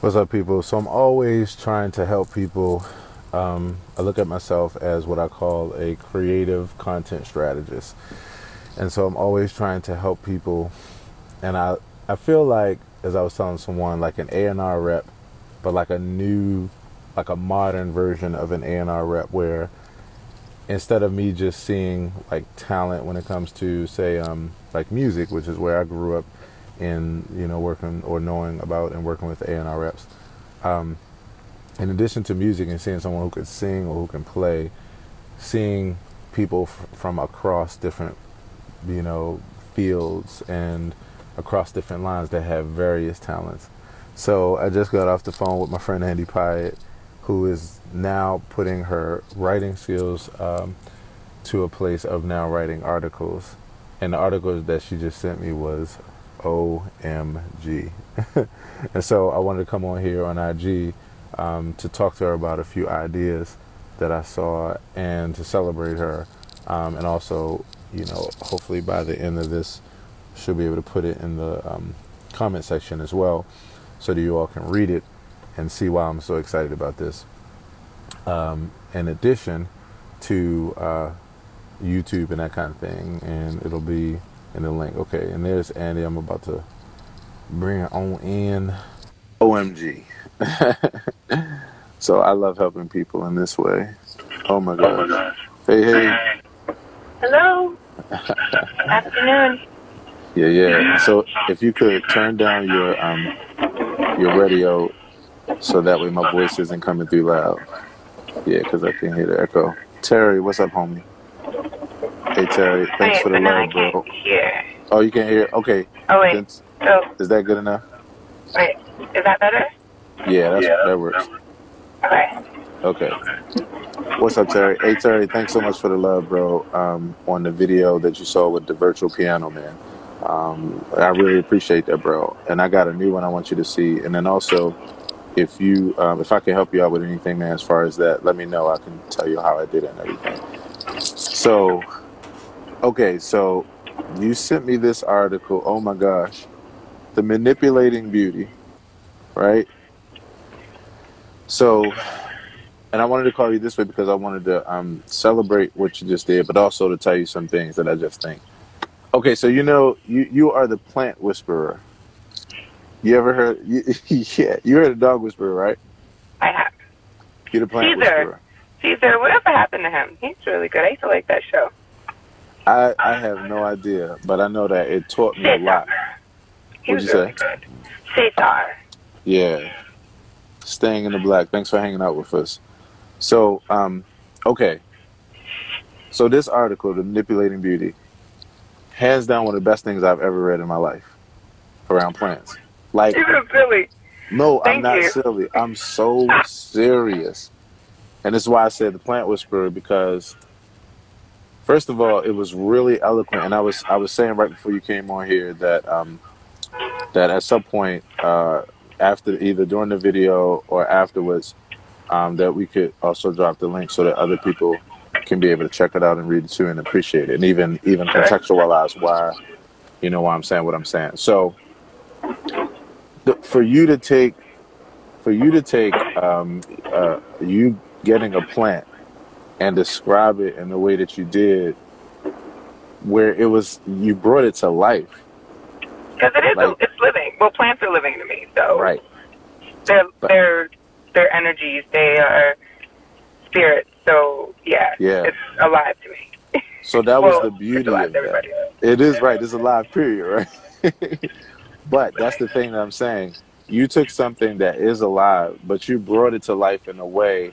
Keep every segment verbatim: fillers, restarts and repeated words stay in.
What's up, people? So I'm always trying to help people. Um, I look at myself as what I call a creative content strategist. And so I'm always trying to help people. And I, I feel like, as I was telling someone, like an A and R rep, but like a new, like a modern version of an A and R rep, where instead of me just seeing like talent when it comes to, say, um, like music, which is where I grew up, in, you know, working or knowing about and working with A and R reps. Um, in addition to music and seeing someone who can sing or who can play, seeing people f- from across different, you know, fields and across different lines that have various talents. So I just got off the phone with my friend Andi Pyatt, who is now putting her writing skills um, to a place of now writing articles. And the article that she just sent me was O M G. And so I wanted to come on here on I G um, to talk to her about a few ideas that I saw and to celebrate her. Um, and also, you know, hopefully by the end of this, she'll be able to put it in the um, comment section as well, so that you all can read it and see why I'm so excited about this. Um, in addition to uh, YouTube and that kind of thing, and it'll be and the link. Okay, and there's Andi. I'm about to bring her on in. O M G. So I love helping people in this way. Oh my gosh. Oh my gosh. Hey, hey. Hello. Afternoon. Yeah, yeah. So if you could turn down your um your radio so that way my voice isn't coming through loud. Yeah, because I can hear the echo. Terry, what's up, homie? Hey, Terry, thanks wait, for the love, I can't bro. Hear. Oh, you can hear? Okay. Oh, wait. That's, oh. Is that good enough? Wait, is that better? Yeah, that's, yeah, that works. Okay. Okay. What's up, Terry? Hey, Terry, thanks so much for the love, bro, um, on the video that you saw with the virtual piano, man. Um, I really appreciate that, bro. And I got a new one I want you to see. And then also, if you, um, if I can help you out with anything, man, as far as that, let me know. I can tell you how I did it and everything. So... Okay, so you sent me this article. Oh my gosh, The Manipulating Beauty, right? So, and I wanted to call you this way because I wanted to um, celebrate what you just did, but also to tell you some things that I just think. Okay, so you know, you, you are the plant whisperer. You ever heard? You, yeah, you heard a dog whisperer, right? I have. You're the plant Caesar. Whisperer. Caesar, whatever happened to him? He's really good. I used to like that show. I, I have no idea, but I know that it taught me a lot. What'd you say? Cesar. Yeah. Staying in the black. Thanks for hanging out with us. So, um, okay. So this article, The Manipulating Beauty, hands down one of the best things I've ever read in my life around plants. Like, you're silly. No, Thank I'm not you. silly. I'm so serious. And this is why I said the plant whisperer, because... First of all, it was really eloquent, and I was I was saying right before you came on here that um, that at some point uh, after either during the video or afterwards um, that we could also drop the link so that other people can be able to check it out and read it too and appreciate it and even even contextualize why you know why I'm saying what I'm saying. So the, for you to take for you to take um, uh, you getting a plant and describe it in the way that you did, where it was, you brought it to life. Because it is, like, it's living. Well, plants are living to me, so right. They're they're they're energies. They are spirits. So yeah, yeah. It's alive to me. So that well, was the beauty alive, of that. It is right. It's alive, period. Right. But that's the thing that I'm saying. You took something that is alive, but you brought it to life in a way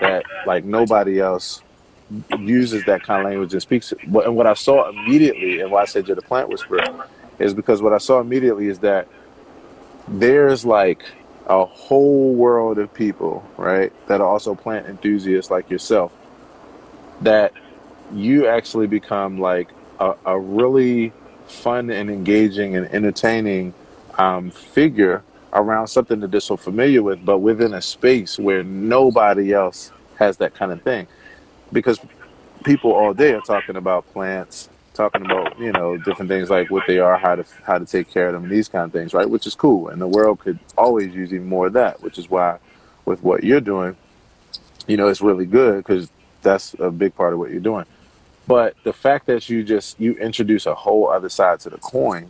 that like nobody else uses that kind of language and speaks. And what I saw immediately, and why I said you're the plant whisperer, is because what I saw immediately is that there's like a whole world of people, right, that are also plant enthusiasts like yourself, that you actually become like a, a really fun and engaging and entertaining um, figure around something that they're so familiar with, but within a space where nobody else has that kind of thing. Because people all day are talking about plants, talking about, you know, different things like what they are, how to how to take care of them, and these kind of things, right? Which is cool, and the world could always use even more of that, which is why with what you're doing, you know, it's really good, because that's a big part of what you're doing. But the fact that you just, you introduce a whole other side to the coin,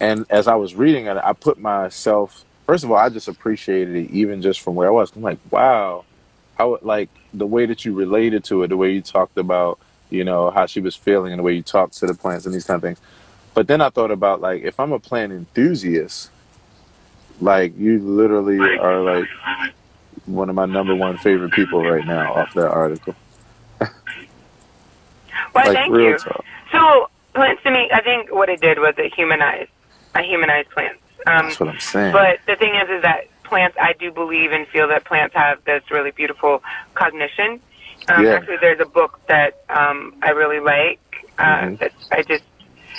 and as I was reading it, I put myself, first of all, I just appreciated it even just from where I was. I'm like, wow, I would, like the way that you related to it, the way you talked about, you know, how she was feeling and the way you talked to the plants and these kind of things. But then I thought about, like, if I'm a plant enthusiast, like, you literally are like one of my number one favorite people right now off that article. Well, like, thank real you. Talk. So plants to me, I think what it did was it humanized. I humanized plants. Um, That's what I'm saying. But the thing is, is that plants, I do believe and feel that plants have this really beautiful cognition. Um, yeah. Actually, there's a book that um, I really like. Uh, mm-hmm. that I just,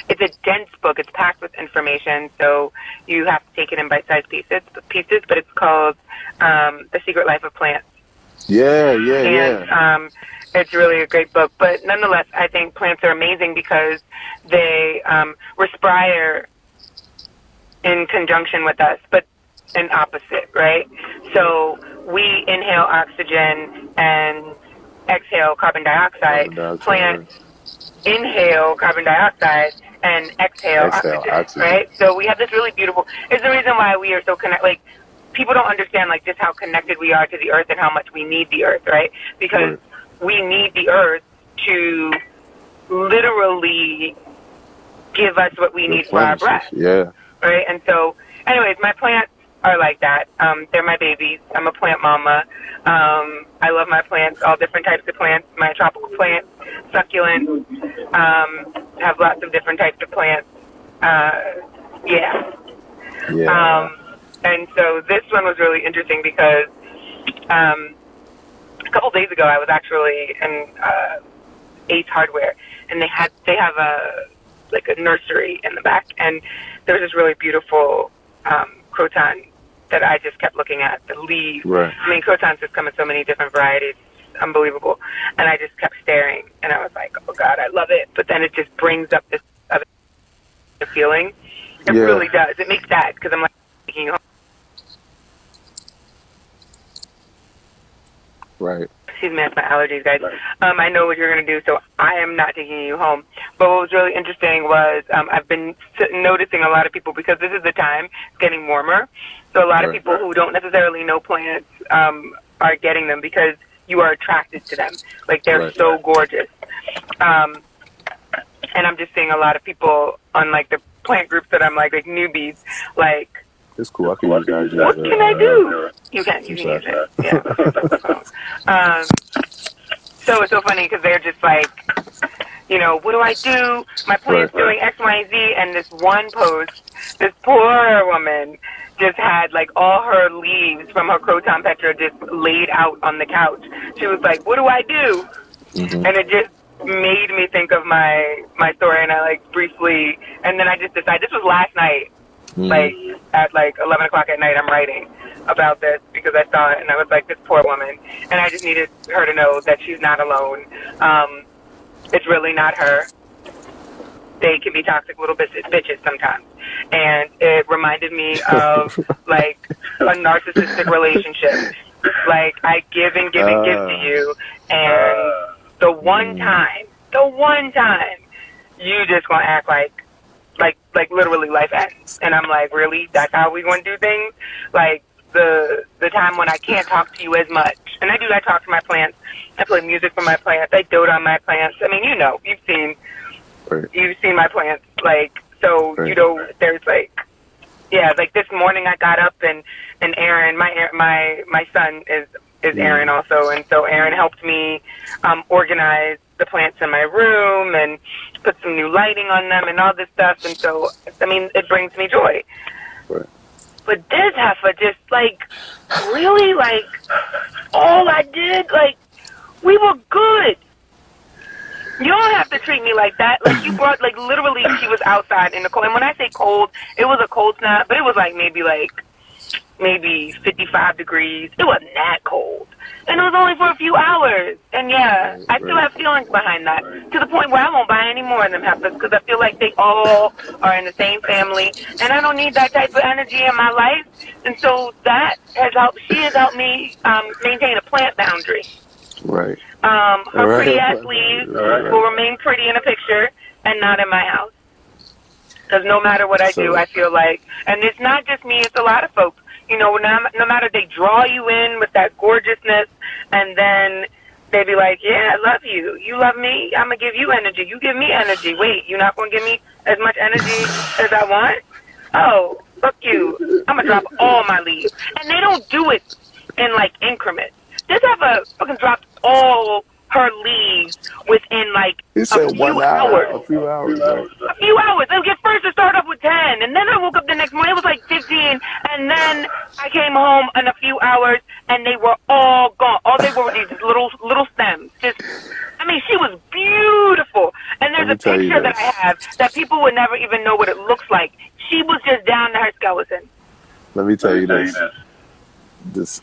it's a dense book. It's packed with information, so you have to take it in bite-sized pieces. Pieces, but it's called um, The Secret Life of Plants. Yeah, yeah, and, yeah. Um, it's really a great book. But nonetheless, I think plants are amazing because they um, respire in conjunction with us, but an opposite, right? So we inhale oxygen and exhale carbon dioxide. Carbon dioxide. Plants inhale carbon dioxide and exhale, exhale oxygen, oxygen, right? So we have this really beautiful, it's the reason why we are so connected. Like, people don't understand, like, just how connected we are to the earth and how much we need the earth, right? Because right. we need the earth to literally give us what we the need for our breath. Yeah. Right? And so, anyways, my plants are like that. Um, they're my babies. I'm a plant mama. Um, I love my plants, all different types of plants, my tropical plants, succulents, um, have lots of different types of plants. Uh, yeah. Yeah. Um, and so this one was really interesting because um, a couple days ago I was actually in uh, Ace Hardware, and they had they have a like a nursery in the back, and there was this really beautiful um, croton that I just kept looking at, the leaves. Right. I mean, crotons just come in so many different varieties. It's unbelievable. And I just kept staring, and I was like, oh, God, I love it. But then it just brings up this other feeling. It yeah. really does. It makes that, because I'm like, taking home. Right. Excuse me, that's my allergies, guys. Right. Um, I know what you're going to do, so I am not taking you home. But what was really interesting was um, I've been noticing a lot of people, because this is the time, it's getting warmer. So a lot right. of people who don't necessarily know plants um, are getting them because you are attracted to them. Like, they're right. so gorgeous. Um, and I'm just seeing a lot of people on, like, the plant groups that I'm, like, like newbies, like, it's cool. I can use that. What can uh, I do? You can. You I'm can sorry. Use it. Yeah. um, so it's so funny because they're just like, you know, what do I do? My plant's right, doing right. X, Y, Z. And this one post, this poor woman just had like all her leaves from her Croton Petra just laid out on the couch. She was like, what do I do? Mm-hmm. And it just made me think of my, my story. And I like briefly, and then I just decided, this was last night. Like, at, like, eleven o'clock at night, I'm writing about this because I saw it, and I was like, this poor woman. And I just needed her to know that she's not alone. Um, it's really not her. They can be toxic little bitches sometimes. And it reminded me of, like, a narcissistic relationship. Like, I give and give and uh, give to you, and uh, the one time, the one time, you just gonna act like, like like literally life ends. And I'm like, really? That's how we gonna do things? Like the the time when I can't talk to you as much. And I do, I talk to my plants. I play music for my plants. I dote on my plants. I mean, you know, you've seen right. you've seen my plants. Like, so right. you know, there's like yeah, like this morning I got up and, and Aaron, my my my son is is Aaron also, and so Aaron helped me um, organize the plants in my room and put some new lighting on them and all this stuff. And so, I mean, it brings me joy. Right. But this heifer just, like, really, like, all I did, like, we were good. You don't have to treat me like that. Like, you brought, like, literally she was outside in the cold. And when I say cold, it was a cold snap, but it was, like, maybe, like, maybe fifty-five degrees. It wasn't that cold. And it was only for a few hours. And, yeah, right, I still right. have feelings behind that, right. to the point where I won't buy any more of them heifers because I feel like they all are in the same family. And I don't need that type of energy in my life. And so that has helped. She has helped me um, maintain a plant boundary. Right. Um, her right. pretty-ass leaves right. will remain pretty in a picture and not in my house. Because no matter what I so, do, I feel like, and it's not just me, it's a lot of folks. You know, no, no matter, they draw you in with that gorgeousness, and then they be like, yeah, I love you. You love me. I'm going to give you energy. You give me energy. Wait, you're not going to give me as much energy as I want? Oh, fuck you. I'm going to drop all my leaves. And they don't do it in, like, increments. This heifer fucking dropped all her leaves within, like, a few, one hour, hours. a few hours. A few hours. It was first to start up with ten, and then I woke up the next morning, it was like fifteen, and then I came home in a few hours, and they were all gone. All they were were these little little stems. Just, I mean, she was beautiful. And there's a picture that I have that people would never even know what it looks like. She was just down to her skeleton. Let me tell you this. This.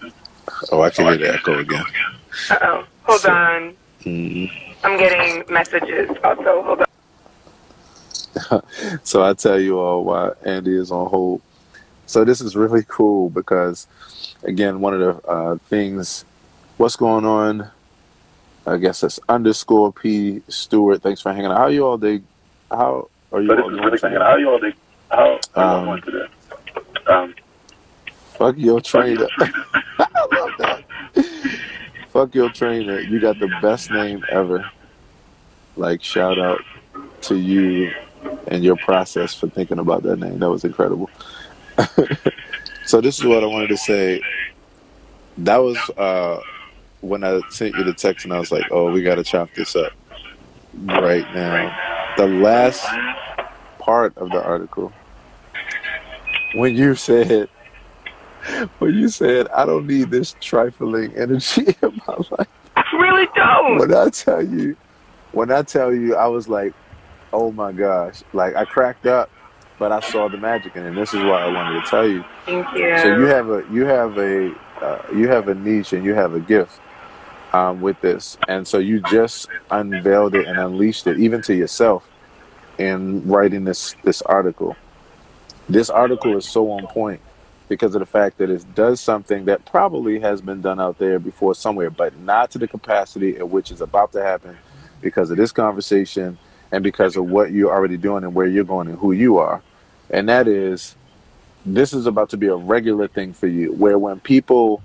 Oh, I can hear the echo again. Uh-oh. Hold so, on. Mm-hmm. I'm getting messages also. Hold on. So I tell you all why Andi is on hold. So this is really cool because, again, one of the uh, things, what's going on? I guess that's underscore P Stewart. Thanks for hanging out. How are you all day? How are you so all really hanging out? How are you all day? How are you um, today? Um, fuck your trainer. I love that. Fuck your trainer. You got the best name ever. Like, shout out to you and your process for thinking about that name. That was incredible. So this is what I wanted to say. That was uh, when I sent you the text and I was like, oh, we got to chop this up right now. The last part of the article, when you said, When you said, I don't need this trifling energy in my life. I really don't. When I tell you, when I tell you, I was like, oh my gosh. Like, I cracked up, but I saw the magic in it. And this is why I wanted to tell you. Thank you. So you have a, you have a, uh, you have a niche and you have a gift um, with this. And so you just unveiled it and unleashed it, even to yourself, in writing this, this article. This article is so on point, because of the fact that it does something that probably has been done out there before somewhere, but not to the capacity at which is about to happen because of this conversation and because of what you're already doing and where you're going and who you are. And that is, this is about to be a regular thing for you, where when people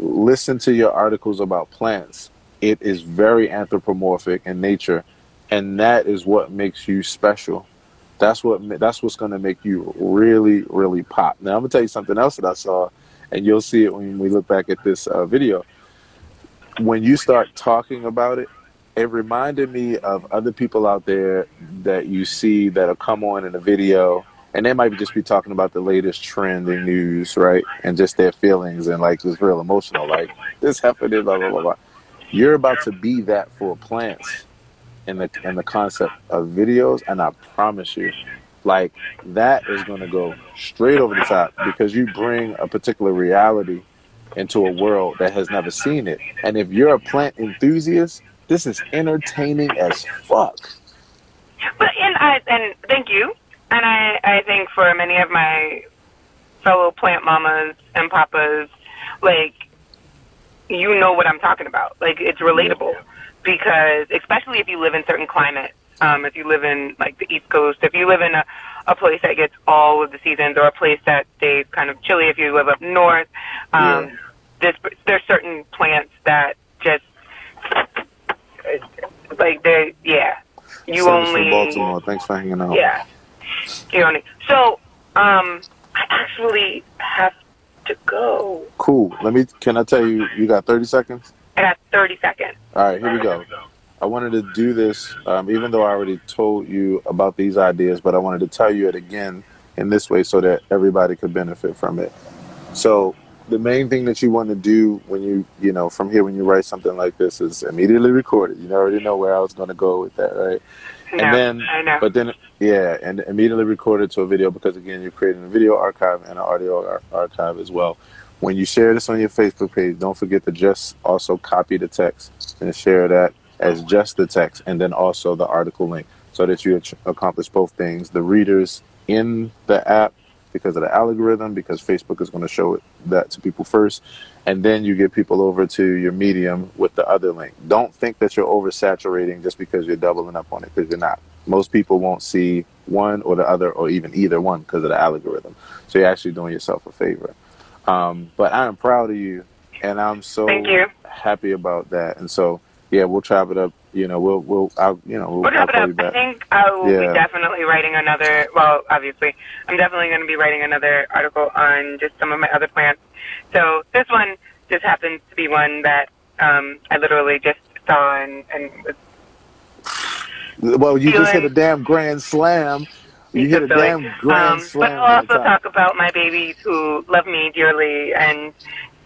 listen to your articles about plants, it is very anthropomorphic in nature. And that is what makes you special. That's what that's what's going to make you really, really pop. Now, I'm going to tell you something else that I saw, and you'll see it when we look back at this uh, video. When you start talking about it, it reminded me of other people out there that you see that'll come on in a video, and they might just be talking about the latest trending news, right, and just their feelings and, like, it's real emotional, like, this happened, blah, blah, blah, blah. You're about to be that for plants. In the, in the concept of videos, and I promise you, like, that is going to go straight over the top because you bring a particular reality into a world that has never seen it. And if you're a plant enthusiast, this is entertaining as fuck. But and I and thank you, and I I think for many of my fellow plant mamas and papas, like, you know what I'm talking about. Like, it's relatable. Yeah. Because, especially if you live in certain climates, um, if you live in, like, the East Coast, if you live in a, a place that gets all of the seasons, or a place that stays kind of chilly if you live up north, um, yeah. this, there's certain plants that just, like, they yeah. You so only... From Baltimore. Thanks for hanging out. Yeah. You only... So, um, I actually have to go. Cool. Let me... Can I tell you, you got thirty seconds? I got thirty seconds. All right, here we go. I wanted to do this, um, even though I already told you about these ideas, but I wanted to tell you it again in this way so that everybody could benefit from it. So the main thing that you want to do when you, you know, from here, when you write something like this is immediately record it. You already know where I was going to go with that, right? know, and then, I know. But then, yeah, and immediately recorded to a video because, again, you're creating a video archive and an audio ar- archive as well. When you share this on your Facebook page, don't forget to just also copy the text and share that as just the text and then also the article link so that you accomplish both things. The readers in the app because of the algorithm, because Facebook is going to show it, that to people first, and then you get people over to your Medium with the other link. Don't think that you're oversaturating just because you're doubling up on it, because you're not. Most people won't see one or the other or even either one because of the algorithm. So you're actually doing yourself a favor. Um, but I am proud of you, and I'm so happy about that. And so, yeah, we'll chop it up. You know, we'll we'll I'll, you know we'll, we'll chop it up. I think I will yeah. be definitely writing another. Well, obviously, I'm definitely going to be writing another article on just some of my other plants. So this one just happens to be one that um, I literally just saw and, and was. Well, you feeling. Just hit a damn grand slam. You hit a damn grand um, slam. But I'll also talk about my babies who love me dearly and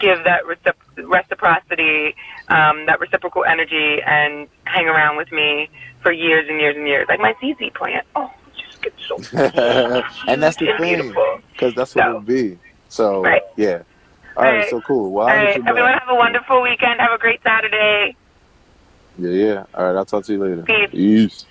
give that recipro- reciprocity, um, that reciprocal energy, and hang around with me for years and years and years. Like my Z Z plant. Oh, it just gets so beautiful. And that's the it's thing, because that's what so, it would be. So, right. yeah. All, All right. right, so cool. Well, All right, everyone back? Have a wonderful weekend. Have a great Saturday. Yeah, yeah. All right, I'll talk to you later. Peace. Peace.